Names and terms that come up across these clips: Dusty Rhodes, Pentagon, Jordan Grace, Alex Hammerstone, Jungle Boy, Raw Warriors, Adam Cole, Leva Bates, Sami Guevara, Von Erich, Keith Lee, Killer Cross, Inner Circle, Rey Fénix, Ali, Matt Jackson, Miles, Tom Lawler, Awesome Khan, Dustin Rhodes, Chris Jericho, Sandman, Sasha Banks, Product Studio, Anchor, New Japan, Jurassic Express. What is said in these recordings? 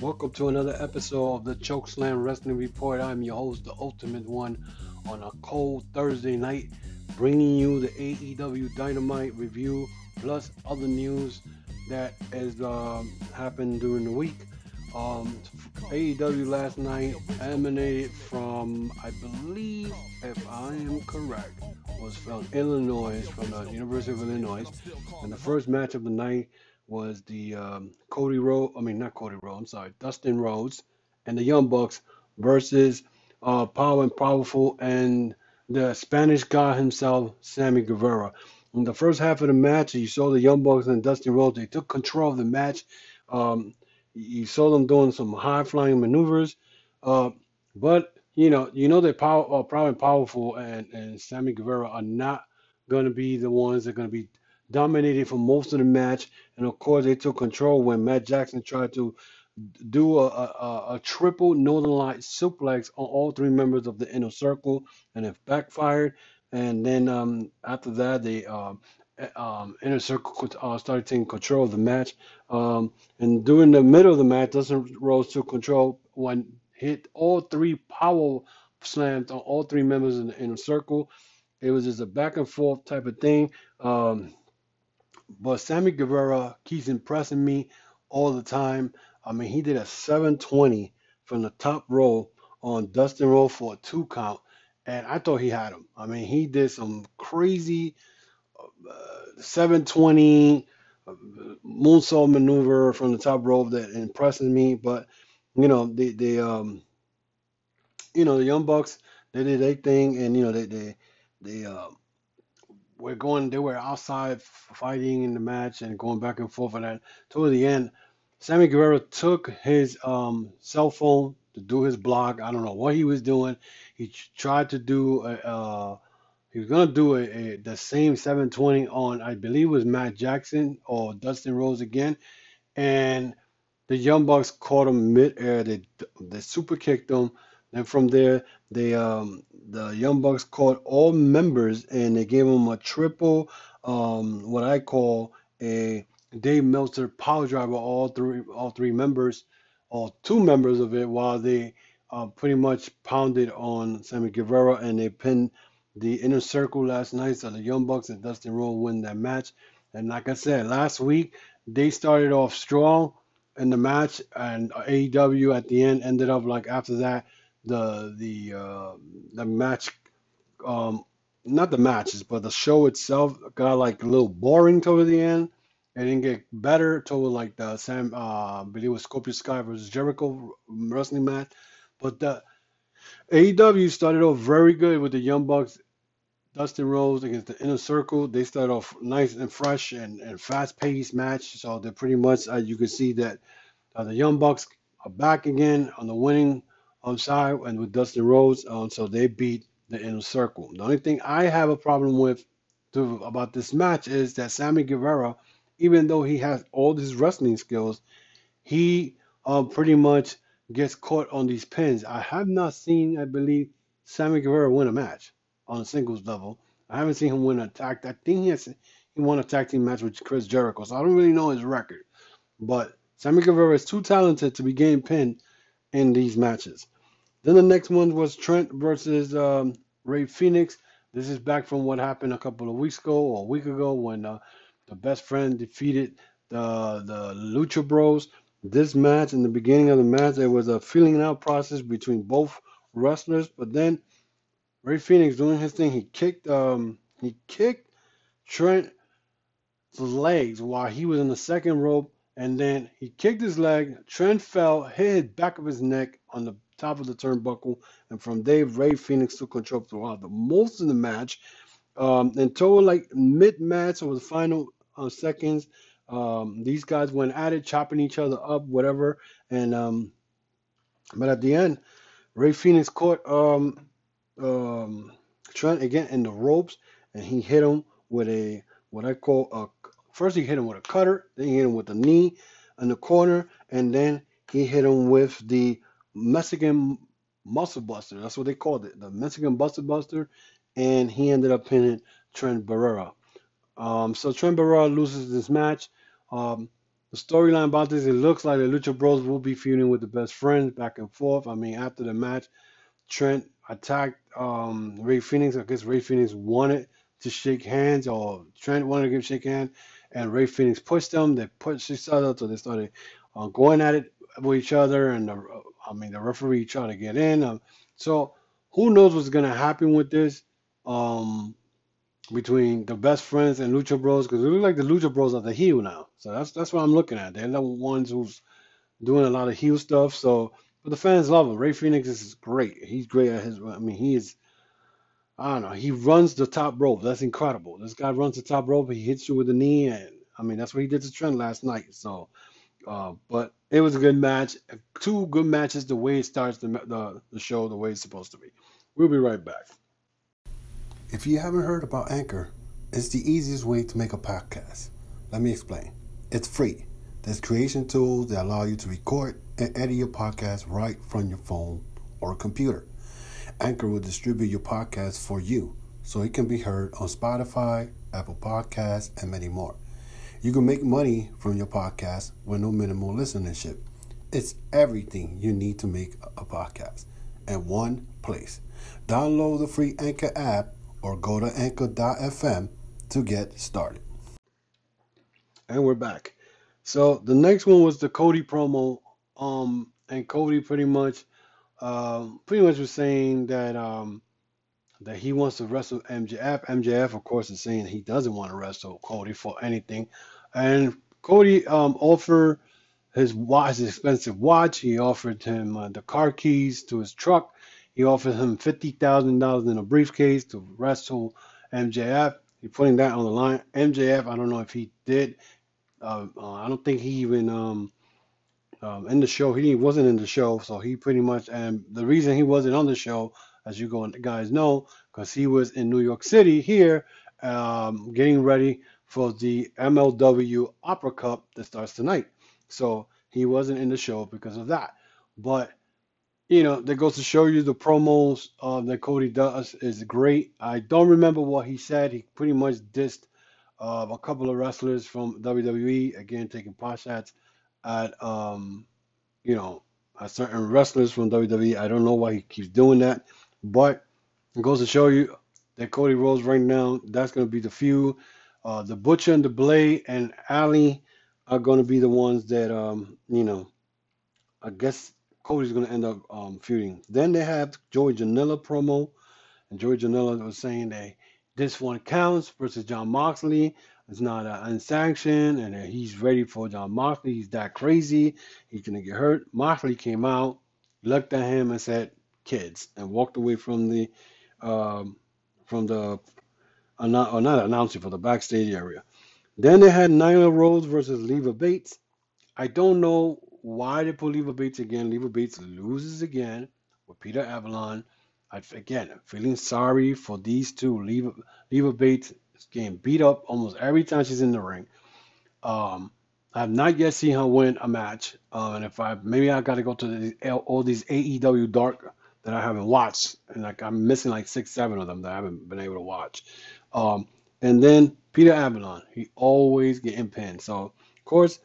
Welcome to another episode of the Chokeslam Wrestling Report. I'm your host, The Ultimate One, on a cold Thursday night, bringing you the AEW Dynamite review, plus other news that has happened during the week. AEW last night emanated from, I believe, if I am correct, was from Illinois, from the University of Illinois, and the first match of the night was the Dustin Rhodes and the Young Bucks versus Power and Powerful and the Spanish God himself, Sami Guevara. In the first half of the match, you saw the Young Bucks and Dustin Rhodes. They took control of the match. You saw them doing some high-flying maneuvers. But, you know that Power and Powerful and Sami Guevara are not going to be the ones that are going to be dominated for most of the match, and of course they took control when Matt Jackson tried to do a triple Northern Light suplex on all three members of the Inner Circle, and it backfired. And then after that, the Inner Circle started taking control of the match. And during the middle of the match, Dustin Rhodes took control when hit all three power slams on all three members in the Inner Circle. It was just a back and forth type of thing. But Sami Guevara keeps impressing me all the time. I mean, he did a 720 from the top row on Dustin Rhodes for a 2 count, and I thought he had him. I mean, he did some crazy 720 moonsault maneuver from the top rope that impresses me. But the Young Bucks, they did their thing, and they were outside fighting in the match and going back and forth. And then toward the end, Sami Guevara took his cell phone to do his block. I don't know what he was doing. He tried to do the same 720 on, I believe it was Matt Jackson or Dustin Rhodes again, and the Young Bucks caught him midair. They super kicked him. And from there, the Young Bucks caught all members, and they gave them a triple, what I call a Dave Meltzer power driver, all three members, or two members of it, while they pretty much pounded on Sami Guevara, and they pinned the Inner Circle last night. So the Young Bucks and Dustin Rhodes win that match. And like I said, last week, they started off strong in the match, and AEW at the end ended up like after that. The match, not the matches, but the show itself got like a little boring toward the end. It didn't get better toward like the I believe it was Scorpio Sky versus Jericho wrestling match. But the AEW started off very good with the Young Bucks, Dustin Rhodes against the Inner Circle. They started off nice and fresh and fast-paced match. So they pretty much, you can see that the Young Bucks are back again on the winning side and with Dustin Rhodes, so they beat the Inner Circle. The only thing I have a problem with about this match is that Sami Guevara, even though he has all these wrestling skills, he pretty much gets caught on these pins. I have not seen, I believe, Sami Guevara win a match on a singles level. I haven't seen him win an tag. I think he won a tag team match with Chris Jericho, so I don't really know his record. But Sami Guevara is too talented to be getting pinned in these matches. Then the next one was Trent versus Rey Fénix. This is back from what happened a week ago when the Best Friend defeated the Lucha Bros. This match, in the beginning of the match, there was a feeling out process between both wrestlers. But then Rey Fénix doing his thing, he kicked Trent's legs while he was in the second rope. And then he kicked his leg, Trent fell, hit his back of his neck on the top of the turnbuckle, and from there, Rey Fénix took control throughout the most of the match. Until like mid-match or the final seconds, these guys went at it, chopping each other up, whatever. And but at the end, Rey Fénix caught Trent again in the ropes, and he hit him with first he hit him with a cutter, then he hit him with a knee in the corner, and then he hit him with the Mexican Muscle Buster. That's what they called it, the Mexican Buster Buster, and he ended up pinning Trent Beretta. So Trent Beretta loses this match. The storyline about this, it looks like the Lucha Bros will be feuding with the Best Friends back and forth. I mean, after the match, Trent attacked Rey Fénix. I guess Rey Fénix wanted to shake hands, or Trent wanted to give shake hand, and Rey Fénix pushed them. They pushed each other, so they started going at it with each other, and the referee tried to get in. So who knows what's going to happen with this between the Best Friends and Lucha Bros, because it looks like the Lucha Bros are the heel now. So that's what I'm looking at. They're the ones who's doing a lot of heel stuff. So, but the fans love him. Rey Fénix is great. He's great at his. I mean, he is. I don't know. He runs the top rope. That's incredible. This guy runs the top rope. He hits you with a knee, and I mean that's what he did to Trent last night. So, but it was a good match. Two good matches. The way it starts the show, the way it's supposed to be. We'll be right back. If you haven't heard about Anchor, it's the easiest way to make a podcast. Let me explain. It's free. There's creation tools that allow you to record and edit your podcast right from your phone or computer. Anchor will distribute your podcast for you so it can be heard on Spotify, Apple Podcasts, and many more. You can make money from your podcast with no minimal listenership. It's everything you need to make a podcast in one place. Download the free Anchor app or go to anchor.fm to get started. And we're back. So the next one was the Cody promo. And Cody pretty much was saying that he wants to wrestle MJF. MJF, of course, is saying he doesn't want to wrestle Cody for anything. And Cody offered his watch, his expensive watch. He offered him the car keys to his truck. He offered him $50,000 in a briefcase to wrestle MJF. He's putting that on the line. MJF, I don't know if he did. I don't think he even in the show. He wasn't in the show, so he pretty much. And the reason he wasn't on the show, as you guys know, because he was in New York City here, getting ready for the MLW Opera Cup that starts tonight. So he wasn't in the show because of that. But you know, that goes to show you the promos that Cody does is great. I don't remember what he said. He pretty much dissed a couple of wrestlers from WWE, again, taking pot shots at, at certain wrestlers from WWE. I don't know why he keeps doing that, but it goes to show you that Cody Rhodes right now, that's going to be the feud. The Butcher and the Blade and Ali are going to be the ones that, I guess Cody's going to end up feuding. Then they have Joey Janela promo. And Joey Janela was saying that this one counts versus Jon Moxley. It's not unsanctioned. And he's ready for Jon Moxley. He's that crazy. He's going to get hurt. Moxley came out, looked at him and said, kids. And walked away from the, not announcing, for the backstage area. Then they had Nyla Rose versus Leva Bates. I don't know why they put Leva Bates again. Leva Bates loses again with Peter Avalon. I'm feeling sorry for these two. Leva Bates is getting beat up almost every time she's in the ring. I have not yet seen her win a match. And if I got to go to all these AEW Dark that I haven't watched. And I'm missing 6, 7 of them that I haven't been able to watch. And then Peter Avalon, he always getting pinned. So, of course,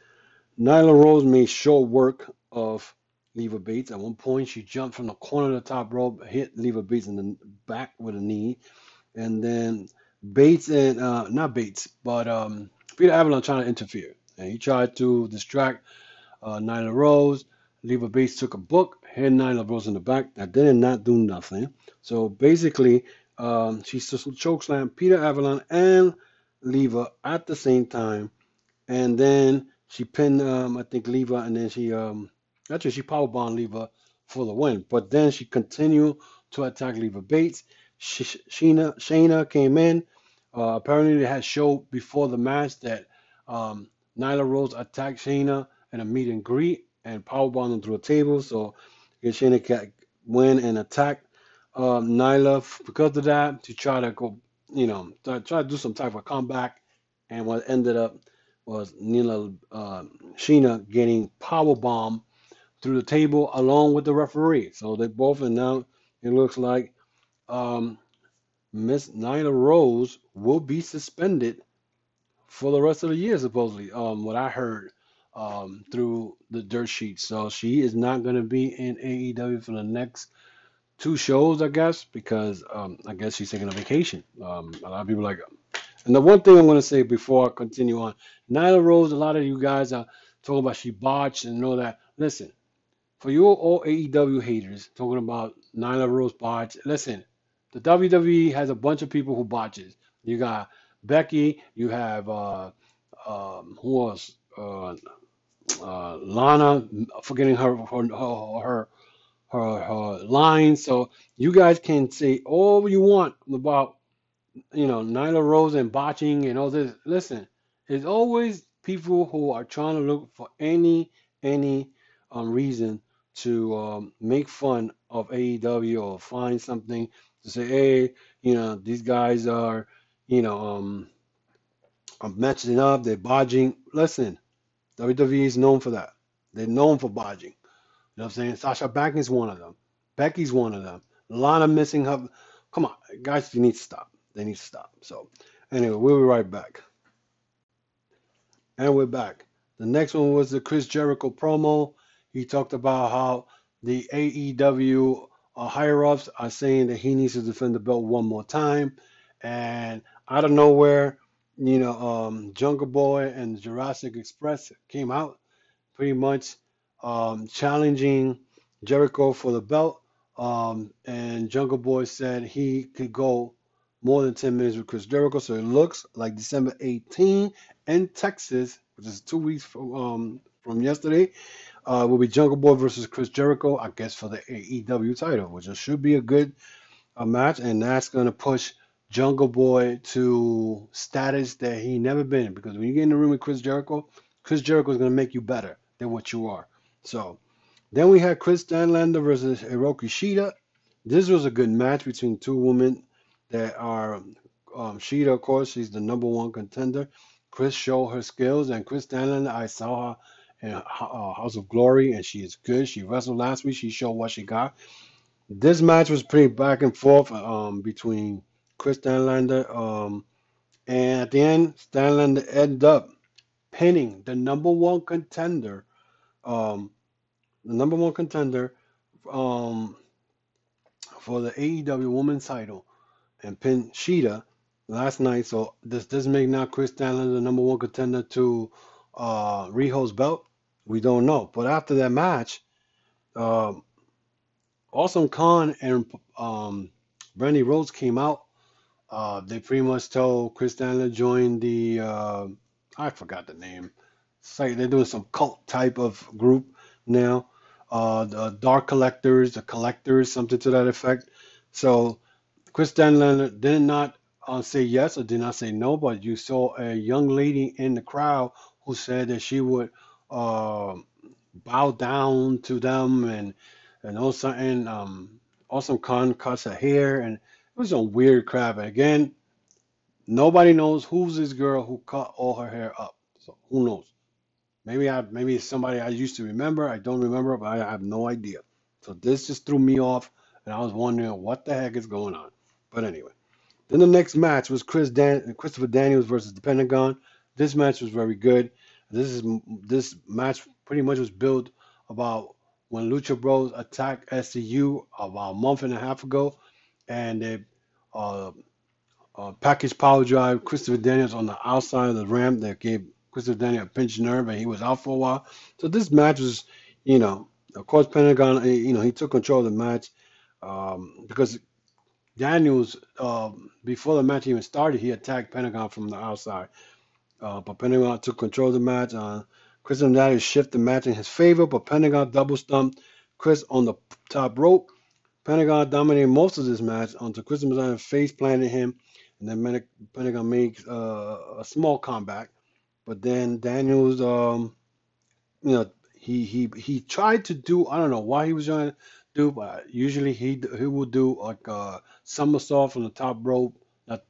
Nyla Rose made short work of Leva Bates. At one point, she jumped from the corner of the top rope, hit Leva Bates in the back with a knee. And then Peter Avalon trying to interfere. And he tried to distract Nyla Rose. Leva Bates took a book, hit Nyla Rose in the back. That did not do nothing. So basically, she chokeslammed Peter Avalon and Leva at the same time. And then she pinned, Leva, and then she powerbombed Leva for the win. But then she continued to attack Leva Bates. Shayna came in. Apparently, they had showed before the match that Nyla Rose attacked Shayna in a meet and greet and powerbombed them through a table. So Shayna can win and attack Nyla because of that, to try to go, try to do some type of comeback. And what ended up was Shayna getting powerbombed through the table along with the referee. So they both, and now it looks like Miss Nyla Rose will be suspended for the rest of the year, supposedly. What I heard through the dirt sheet. So she is not going to be in AEW for the next two shows, I guess, because I guess she's taking a vacation. A lot of people are like, and the one thing I'm going to say before I continue on, Nyla Rose, a lot of you guys are talking about she botched and all that. Listen, for you all AEW haters talking about Nyla Rose botched, listen, the WWE has a bunch of people who botches. You got Becky, you have who else? Lana, forgetting her line. So you guys can say all you want about, you know, Nyla Rose and botching and all this. Listen, there's always people who are trying to look for any reason to make fun of AEW or find something to say, hey, you know, these guys are, you know, I'm matching up, they're bodging. Listen, WWE is known for that. They're known for bodging. You know what I'm saying? Sasha Banks is one of them. Becky's one of them. Lana missing her. Come on, guys, you need to stop. They need to stop. So, anyway, we'll be right back. And we're back. The next one was the Chris Jericho promo. He talked about how the AEW higher-ups are saying that he needs to defend the belt one more time. And out of nowhere, you know, Jungle Boy and Jurassic Express came out pretty much challenging Jericho for the belt. And Jungle Boy said he could go more than 10 minutes with Chris Jericho. So it looks like December 18 in Texas, which is 2 weeks from yesterday, will be Jungle Boy versus Chris Jericho, I guess, for the AEW title, which should be a good match. And that's going to push Jungle Boy to status that he never been in, because when you get in the room with Chris Jericho is going to make you better than what you are. So then we had Kris Statlander versus Hiroki Shida. This was a good match between two women that are Shida, of course, she's the number one contender. Kris showed her skills, and Kris Statlander, I saw her in House of Glory, and she is good. She wrestled last week. She showed what she got. This match was pretty back and forth between Kris Statlander, and at the end, Statlander ended up pinning the number one contender, for the AEW Women's title, and pinned Shida last night. So does this make now Kris Statlander the number one contender to Riho's belt? We don't know. But after that match, Awesome Khan and Brandy Rhodes came out. They pretty much told Kris Statlander joined the, I forgot the name. It's like they're doing some cult type of group now. The Dark Collectors, the Collectors, something to that effect. So Kris Statlander did not say yes or did not say no, but you saw a young lady in the crowd who said that she would bow down to them, and also, and Awesome Khan cuts her hair, and it was some weird crap. And again, nobody knows who's this girl who cut all her hair up. So who knows? Maybe it's somebody I used to remember. I don't remember, but I have no idea. So this just threw me off, and I was wondering what the heck is going on. But anyway, then the next match was Christopher Daniels versus the Pentagon. This match was very good. This match pretty much was built about when Lucha Bros attacked SCU about a month and a half ago. And they package power drive Christopher Daniels on the outside of the ramp that gave Christopher Daniels a pinched nerve, and he was out for a while. So this match was, you know, of course Pentagon, you know, he took control of the match because Daniels, before the match even started, he attacked Pentagon from the outside. But Pentagon took control of the match. Christopher Daniels shifted the match in his favor, but Pentagon double stumped Chris on the top rope. Pentagon dominated most of this match until Chris Statlander face planted him, and then Pentagon makes a small comeback. But then Daniels, you know, he tried to do, I don't know why he was trying to do, but usually he will do like a somersault from the top rope, not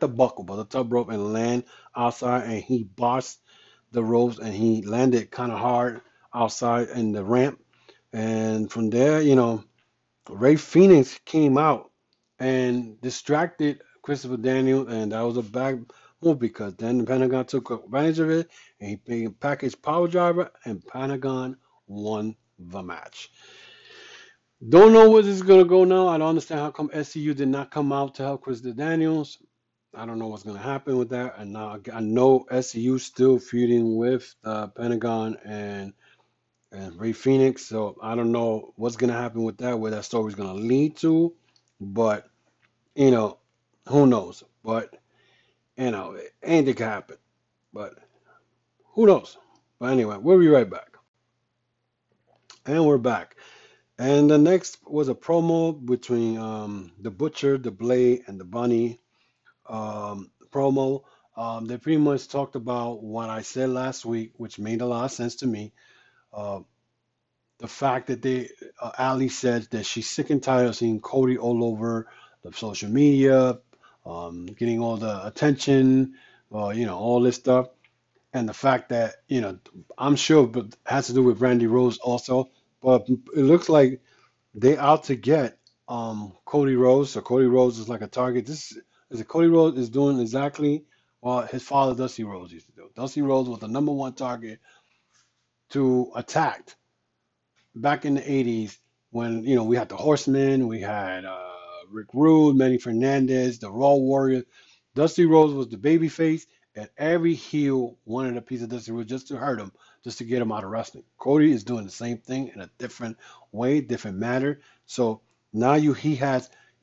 the buckle, but the top rope, and land outside, and he botched the ropes, and he landed kind of hard outside in the ramp. And from there, you know, Rey Fénix came out and distracted Christopher Daniels, and that was a back Well, because then the Pentagon took advantage of it, and he packaged Power Driver, and Pentagon won the match. Don't know where this is going to go now. I don't understand how come SCU did not come out to help Christopher Daniels. I don't know what's going to happen with that. And now I know SCU still feuding with Pentagon and Rey Fénix. So I don't know what's going to happen with that, where that story is going to lead to. But, you know, who knows? But, you know, anything can happen. But who knows? But anyway, we'll be right back. And we're back. And the next was a promo between the Butcher, the Blade, and the Bunny promo. They pretty much talked about what I said last week, which made a lot of sense to me. The fact that Ali said that she's sick and tired of seeing Cody all over the social media, getting all the attention, you know, all this stuff. And the fact that, you know, I'm sure it has to do with Brandy Rose also. But it looks like they out to get Cody Rhodes. So Cody Rhodes is like a target. This is Cody Rhodes is doing exactly what his father Dusty Rhodes used to do. Dusty Rhodes was the number one target to attack back in the 80s when, you know, we had the Horsemen, we had Rick Rude, Manny Fernandez, the Raw Warriors. Dusty Rhodes was the babyface, and every heel wanted a piece of Dusty Rhodes just to hurt him, just to get him out of wrestling. Cody is doing the same thing in a different way, different matter. So now he's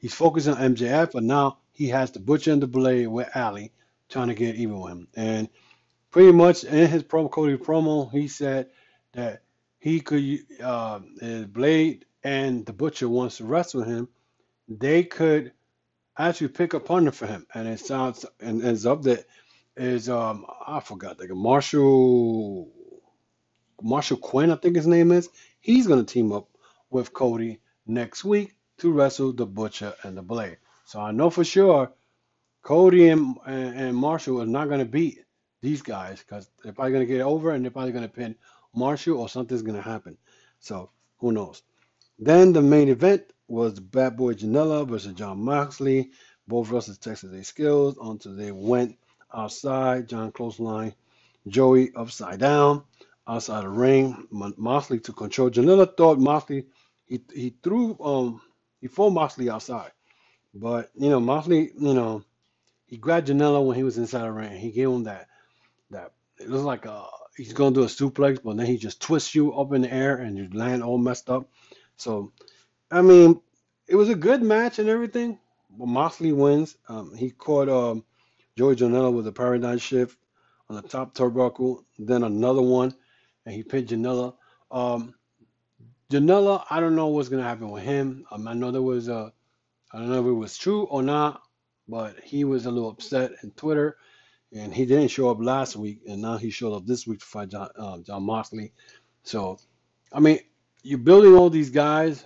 focusing on MJF, but now he has the Butcher and the Blade with Ali trying to get even with him. And pretty much in his promo, Cody promo, he said that he could, Blade and the Butcher wants to wrestle him, they could actually pick a partner for him. And it sounds, and it's up that is, I forgot, like a Marshall Quinn, I think his name is. He's going to team up with Cody next week to wrestle the Butcher and the Blade. So I know for sure Cody and Marshall are not going to beat these guys, because they're probably going to get over and they're probably going to pin Marshall, or something's going to happen. So who knows? Then the main event was Bad Boy Janela versus Jon Moxley. Both wrestlers tested their skills until they went outside. Jon clothesline Joey upside down outside the ring. Moxley took control. Janela thought Moxley, he threw Moxley outside, but you know Moxley, you know, he grabbed Janela when he was inside the ring. He gave him that it looks like he's gonna do a suplex, but then he just twists you up in the air and you land all messed up. So I mean, it was a good match and everything, but Moxley wins. He caught Joey Janela with a paradigm shift on the top turnbuckle, then another one, and he pinned Janela. Janela, I don't know what's gonna happen with him. I know there was I don't know if it was true or not, but he was a little upset in Twitter, and he didn't show up last week, and now he showed up this week to fight Jon Moxley. So, I mean, you're building all these guys,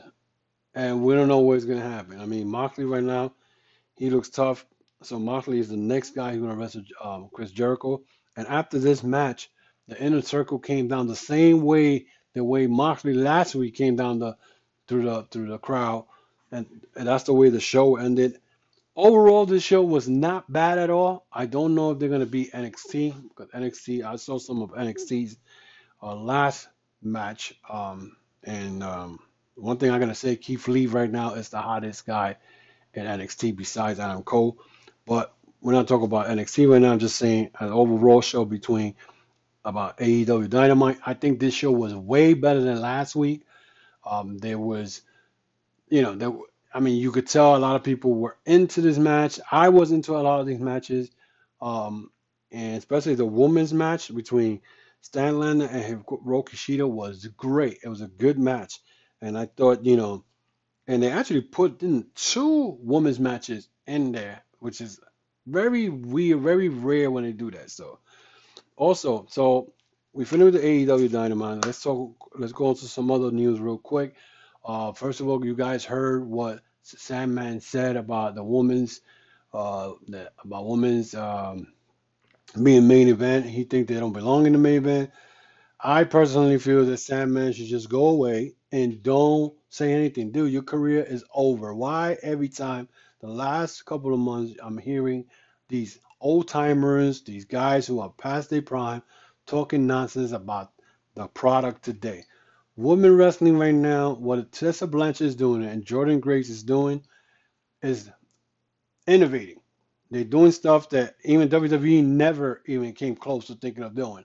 and we don't know what's gonna happen. I mean, Moxley right now, he looks tough. So Moxley is the next guy who's going to wrestle Chris Jericho. And after this match, the Inner Circle came down the same way, the way Moxley last week came down through the crowd. And that's the way the show ended. Overall, this show was not bad at all. I don't know if they're going to beat NXT, because NXT, I saw some of NXT's last match. One thing I'm going to say, Keith Lee right now is the hottest guy in NXT besides Adam Cole. But we're not talking about NXT right now. I'm just saying an overall show between about AEW Dynamite. I think this show was way better than last week. There was, you know, I mean, you could tell a lot of people were into this match. I was into a lot of these matches, and especially the women's match between Statlander and Hiroki Shida was great. It was a good match, and I thought, you know, and they actually put in two women's matches in there, which is very weird, very rare when they do that. So, also, we finished with the AEW Dynamite. Let's go into some other news real quick. First of all, you guys heard what Sandman said about the women's, being main event. He thinks they don't belong in the main event. I personally feel that Sandman should just go away and don't say anything. Dude, your career is over. Why every time the last couple of months I'm hearing these old-timers, these guys who are past their prime, talking nonsense about the product today. Women wrestling right now, what Tessa Blanchard is doing and Jordan Grace is doing is innovating. They're doing stuff that even WWE never even came close to thinking of doing.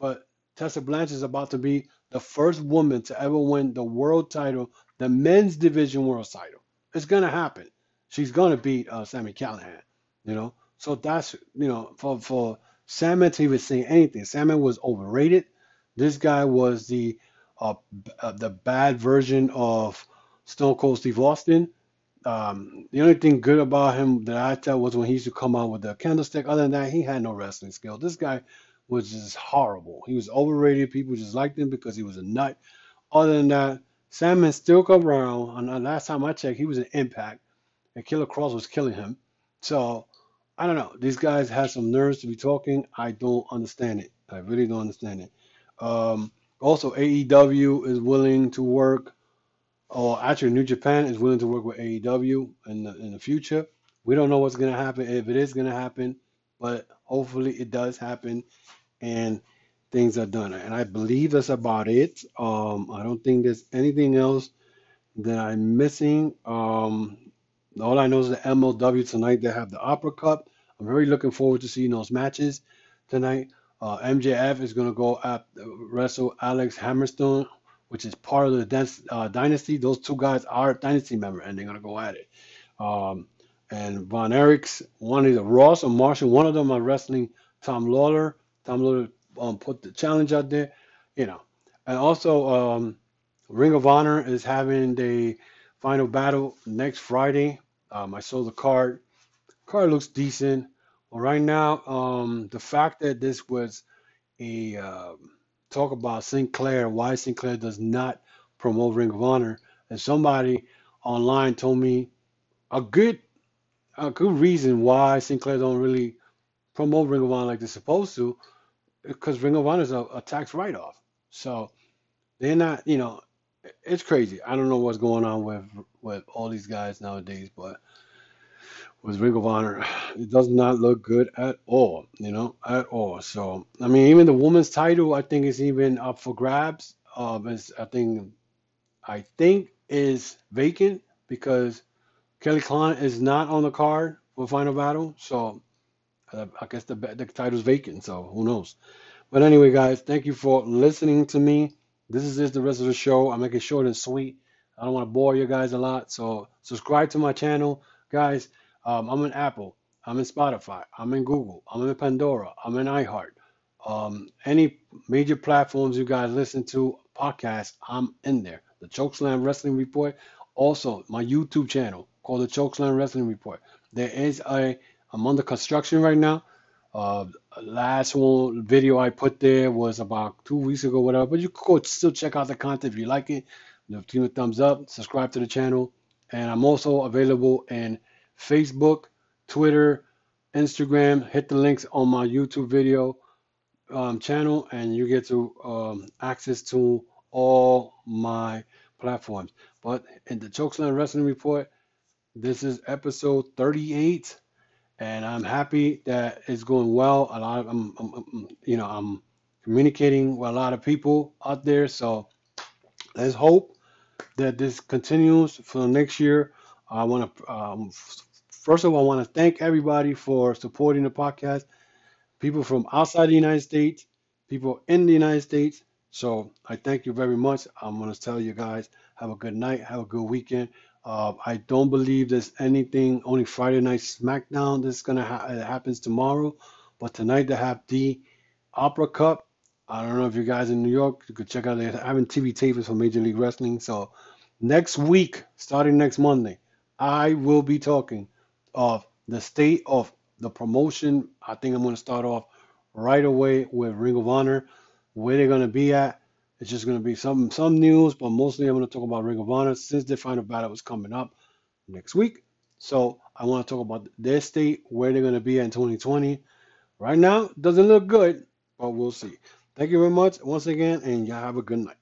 But Tessa Blanchard is about to be the first woman to ever win the world title, the men's division world title. It's going to happen. She's going to beat Sami Callihan, you know. So that's, you know, for Sami to even say anything. Sami was overrated. This guy was the bad version of Stone Cold Steve Austin. The only thing good about him that I tell was when he used to come out with the candlestick. Other than that, he had no wrestling skill. This guy was just horrible. He was overrated. People just liked him because he was a nut. Other than that, Sami still come around. And the last time I checked, he was an Impact. And Killer Cross was killing him. So, I don't know. These guys have some nerves to be talking. I don't understand it. I really don't understand it. Also, AEW is willing to work. Or actually, New Japan is willing to work with AEW in the future. We don't know what's going to happen, if it is going to happen. But hopefully it does happen and things are done. And I believe that's about it. I don't think there's anything else that I'm missing. All I know is the MLW tonight, they have the Opera Cup. I'm very looking forward to seeing those matches tonight. MJF is going to go wrestle Alex Hammerstone, which is part of the Dynasty. Those two guys are Dynasty members, and they're going to go at it. And Von Erichs, one either Ross or Marshall, one of them are wrestling Tom Lawler. Tom Lawler put the challenge out there, you know. And also, Ring of Honor is having the final battle next Friday. I saw the card. Card looks decent. Well, right now, the fact that this was a talk about Sinclair, why Sinclair does not promote Ring of Honor, and somebody online told me a good reason why Sinclair don't really promote Ring of Honor like they're supposed to, because Ring of Honor is a tax write-off. So they're not, you know. It's crazy. I don't know what's going on with all these guys nowadays, but with Ring of Honor, it does not look good at all, you know, at all. So, I mean, even the women's title, I think, is even up for grabs. I think is vacant because Kelly Klein is not on the card for Final Battle. So, I guess the title's vacant. So, who knows? But anyway, guys, thank you for listening to me. This is the rest of the show. I'm making it short and sweet. I don't want to bore you guys a lot. So subscribe to my channel. Guys, I'm in Apple. I'm in Spotify. I'm in Google. I'm in Pandora. I'm in iHeart. Any major platforms you guys listen to, podcasts, I'm in there. The Chokeslam Wrestling Report. Also, my YouTube channel called the Chokeslam Wrestling Report. There is I'm under construction right now. Last one video I put there was about 2 weeks ago, whatever, but you could still check out the content if you like it. Give me a thumbs up, subscribe to the channel, and I'm also available in Facebook, Twitter, Instagram. Hit the links on my YouTube video channel, and you get to access to all my platforms. But in the Chokeslam Wrestling Report, this is episode 38. And I'm happy that it's going well. A lot of I'm communicating with a lot of people out there. So let's hope that this continues for next year. I want to first of all, I want to thank everybody for supporting the podcast. People from outside the United States, people in the United States. So I thank you very much. I'm going to tell you guys, have a good night, have a good weekend. I don't believe there's anything, only Friday night SmackDown that's going to happen tomorrow. But tonight they have the Opera Cup. I don't know if you guys in New York, you could check out, they're having TV tapings for Major League Wrestling. So next week, starting next Monday, I will be talking of the state of the promotion. I think I'm going to start off right away with Ring of Honor, where they're going to be at. It's just going to be some news, but mostly I'm going to talk about Ring of Honor since their final battle is coming up next week. So I want to talk about their state, where they're going to be in 2020. Right now, doesn't look good, but we'll see. Thank you very much once again, and y'all have a good night.